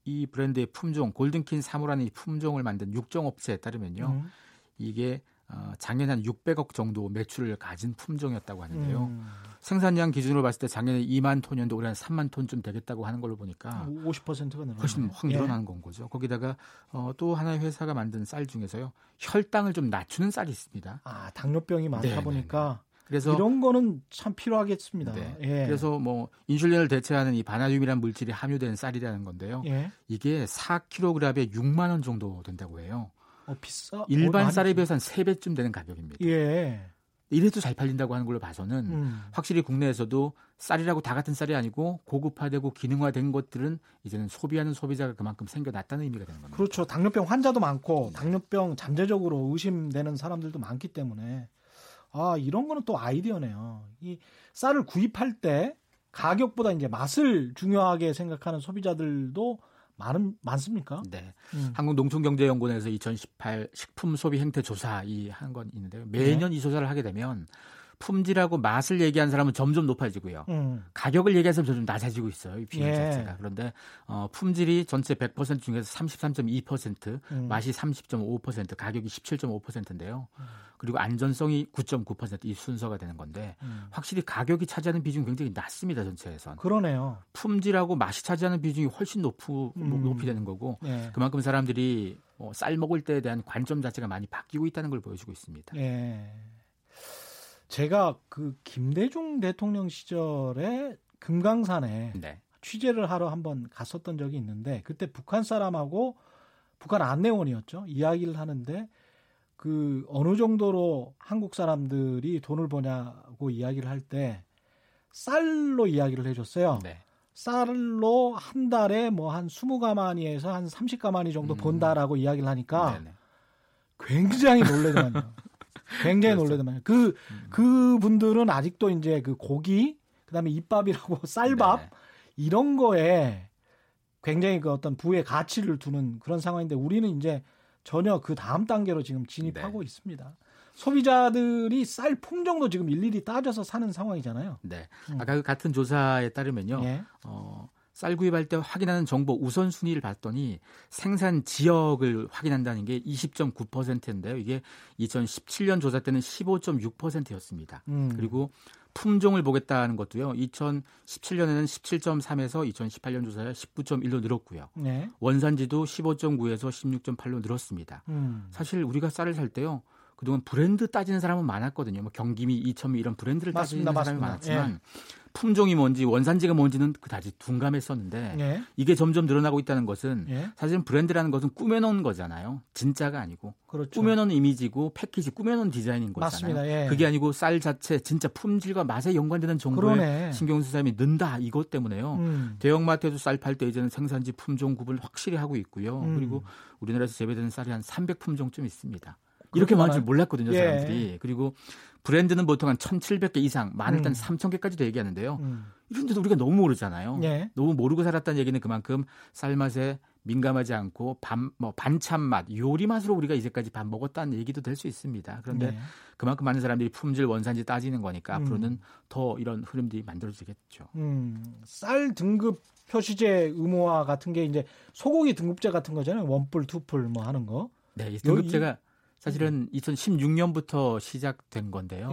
이 브랜드의 품종, 골든퀸 사무라는 이 품종을 만든 육종업체에 따르면요. 이게 작년에 한 600억 정도 매출을 가진 품종이었다고 하는데요. 생산량 기준으로 봤을 때 작년에 2만 톤이었는데 올해 한 3만 톤쯤 되겠다고 하는 걸로 보니까 50%가 늘어나요. 훨씬 확 늘어난 건 거죠. 거기다가 또 하나의 회사가 만든 쌀 중에서요. 혈당을 좀 낮추는 쌀이 있습니다. 아, 당뇨병이 많다 보니까. 그래서 이런 거는 참 필요하겠습니다. 그래서 뭐 인슐린을 대체하는 이 바나듐이라는 물질이 함유된 쌀이라는 건데요. 이게 4kg에 6만 원 정도 된다고 해요. 비싸? 일반 쌀에 비해서 한 3배쯤 되는 가격입니다. 이래도 잘 팔린다고 하는 걸로 봐서는 확실히 국내에서도 쌀이라고 다 같은 쌀이 아니고 고급화되고 기능화된 것들은 이제는 소비하는 소비자가 그만큼 생겨났다는 의미가 되는 겁니다. 그렇죠. 당뇨병 환자도 많고 당뇨병 잠재적으로 의심되는 사람들도 많기 때문에 아, 이런 거는 또 아이디어네요. 이 쌀을 구입할 때 가격보다 이제 맛을 중요하게 생각하는 소비자들도 많습니까? 네. 한국농촌경제연구원에서 2018 식품 소비 행태 조사 이 한 건 있는데요. 매년 이 조사를 하게 되면 품질하고 맛을 얘기한 사람은 점점 높아지고요. 가격을 얘기한 사람은 점점 낮아지고 있어요. 이 비율 자체가. 그런데 품질이 전체 100% 중에서 33.2%, 맛이 30.5%, 가격이 17.5%인데요. 그리고 안전성이 9.9% 이 순서가 되는 건데 확실히 가격이 차지하는 비중이 굉장히 낮습니다. 전체에선. 그러네요. 품질하고 맛이 차지하는 비중이 훨씬 높이 되는 거고 그만큼 사람들이 쌀 먹을 때에 대한 관점 자체가 많이 바뀌고 있다는 걸 보여주고 있습니다. 예. 제가 그 김대중 대통령 시절에 금강산에 취재를 하러 한번 갔었던 적이 있는데 그때 북한 사람하고 북한 안내원이었죠. 이야기를 하는데 그 어느 정도로 한국 사람들이 돈을 버냐고 이야기를 할 때 쌀로 이야기를 해줬어요. 네. 쌀로 한 달에 뭐 한 20가마니에서 한 30가마니 정도 번다라고 이야기를 하니까 굉장히 놀래더만요. 굉장히 놀래더만요. 그분들은 아직도 이제 그 고기, 그다음에 이밥이라고 쌀밥 이런 거에 굉장히 그 어떤 부의 가치를 두는 그런 상황인데 우리는 이제 전혀 그 다음 단계로 지금 진입하고 있습니다. 소비자들이 쌀 품종도 지금 일일이 따져서 사는 상황이잖아요. 네. 아까 그 같은 조사에 따르면요. 예. 쌀 구입할 때 확인하는 정보 우선순위를 봤더니 생산 지역을 확인한다는 게 20.9%인데요. 이게 2017년 조사 때는 15.6%였습니다. 그리고 품종을 보겠다는 것도요. 2017년에는 17.3에서 2018년 조사에 19.1로 늘었고요. 네. 원산지도 15.9에서 16.8로 늘었습니다. 사실 우리가 쌀을 살 때요. 그동안 브랜드 따지는 사람은 많았거든요. 뭐 경기미, 이천미 이런 브랜드를 따지는 사람이 많았지만 품종이 뭔지 원산지가 뭔지는 그다지 둔감했었는데 이게 점점 늘어나고 있다는 것은 사실은 브랜드라는 것은 꾸며놓은 거잖아요. 진짜가 아니고 꾸며놓은 이미지고 패키지 꾸며놓은 디자인인 거잖아요. 맞습니다. 그게 아니고 쌀 자체 진짜 품질과 맛에 연관되는 정보에 신경 쓰는 사람이 는다 이것 때문에요. 대형마트에도 쌀 팔 때 이제는 생산지 품종 구분을 확실히 하고 있고요. 그리고 우리나라에서 재배되는 쌀이 한 300품종쯤 있습니다. 이렇게 많을 줄 몰랐거든요, 사람들이. 그리고 브랜드는 보통 한 1,700개 이상, 많을 때는 3,000개까지도 얘기하는데요. 이런데도 우리가 너무 모르잖아요. 너무 모르고 살았다는 얘기는 그만큼 쌀맛에 민감하지 않고 반찬 맛, 요리 맛으로 우리가 이제까지 밥 먹었다는 얘기도 될 수 있습니다. 그런데 그만큼 많은 사람들이 품질, 원산지 따지는 거니까 앞으로는 더 이런 흐름들이 만들어지겠죠. 쌀 등급 표시제 의무화 같은 게 이제 소고기 등급제 같은 거잖아요. 원뿔, 투뿔 뭐 하는 거. 네, 이 등급제가 사실은 2016년부터 시작된 건데요.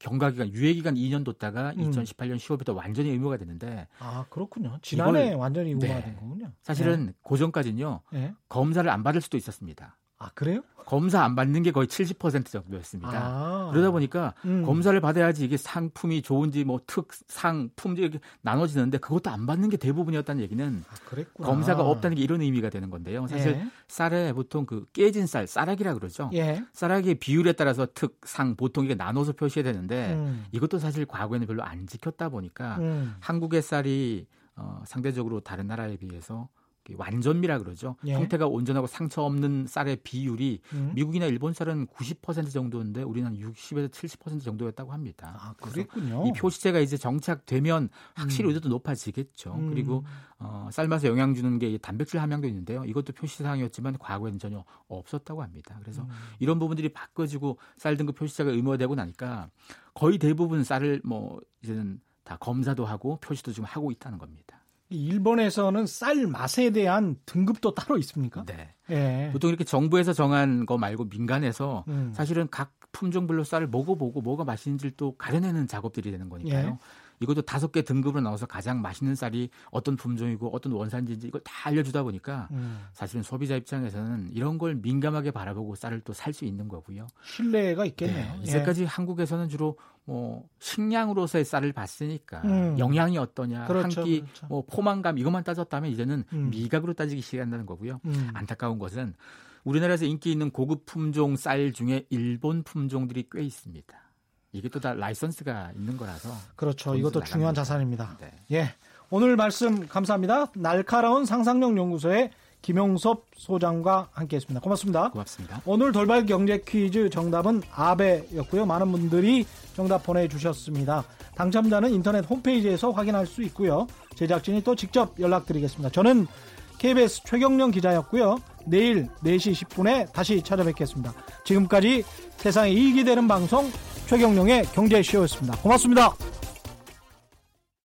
경과기간, 유예기간 2년 뒀다가 2018년 10월부터 완전히 의무가 됐는데. 아, 그렇군요. 지난해 완전히 의무가 된 거군요. 사실은 그 전까지는요. 검사를 안 받을 수도 있었습니다. 아, 그래요? 검사 안 받는 게 거의 70% 정도였습니다. 그러다 보니까 검사를 받아야지 이게 상품이 좋은지 뭐 특상, 품질 이렇게 나눠지는데 그것도 안 받는 게 대부분이었다는 얘기는 검사가 없다는 게 이런 의미가 되는 건데요. 사실 쌀에 보통 그 깨진 쌀, 쌀알이라 그러죠. 쌀알의 비율에 따라서 특상, 보통 이게 나눠서 표시해야 되는데 이것도 사실 과거에는 별로 안 지켰다 보니까 한국의 쌀이 상대적으로 다른 나라에 비해서 완전미라 그러죠. 형태가 온전하고 상처 없는 쌀의 비율이 미국이나 일본 쌀은 90% 정도인데 우리는 한 60에서 70% 정도였다고 합니다. 아, 그랬군요. 이 표시제가 이제 정착되면 확실히 우리도 높아지겠죠. 그리고 쌀맛에 영향 주는 게 단백질 함량도 있는데요. 이것도 표시사항이었지만 과거에는 전혀 없었다고 합니다. 그래서 이런 부분들이 바꿔지고 쌀 등급 표시제가 의무화되고 나니까 거의 대부분 쌀을 뭐 이제는 다 검사도 하고 표시도 지금 하고 있다는 겁니다. 일본에서는 쌀 맛에 대한 등급도 따로 있습니까? 네. 보통 이렇게 정부에서 정한 거 말고 민간에서 사실은 각 품종별로 쌀을 먹어보고 뭐가 맛있는지를 또 가려내는 작업들이 되는 거니까요. 이것도 5개 등급으로 나눠서 가장 맛있는 쌀이 어떤 품종이고 어떤 원산지인지 이걸 다 알려주다 보니까 사실은 소비자 입장에서는 이런 걸 민감하게 바라보고 쌀을 또 살 수 있는 거고요. 신뢰가 있겠네요. 이제까지 한국에서는 주로 뭐 식량으로서의 쌀을 봤으니까 영양이 어떠냐, 한 끼 뭐 포만감 이것만 따졌다면 이제는 미각으로 따지기 시작한다는 거고요. 안타까운 것은 우리나라에서 인기 있는 고급 품종 쌀 중에 일본 품종들이 꽤 있습니다. 이게 또 다 라이선스가 있는 거라서. 그렇죠. 이것도 중요한 자산입니다. 예, 오늘 말씀 감사합니다. 날카로운 상상력 연구소의 김용섭 소장과 함께했습니다. 고맙습니다. 고맙습니다. 오늘 돌발 경제 퀴즈 정답은 아베였고요. 많은 분들이 정답 보내주셨습니다. 당첨자는 인터넷 홈페이지에서 확인할 수 있고요. 제작진이 또 직접 연락드리겠습니다. 저는 KBS 최경령 기자였고요. 내일 4시 10분에 다시 찾아뵙겠습니다. 지금까지 세상에 이익이 되는 방송 최경룡의 경제쇼였습니다. 고맙습니다.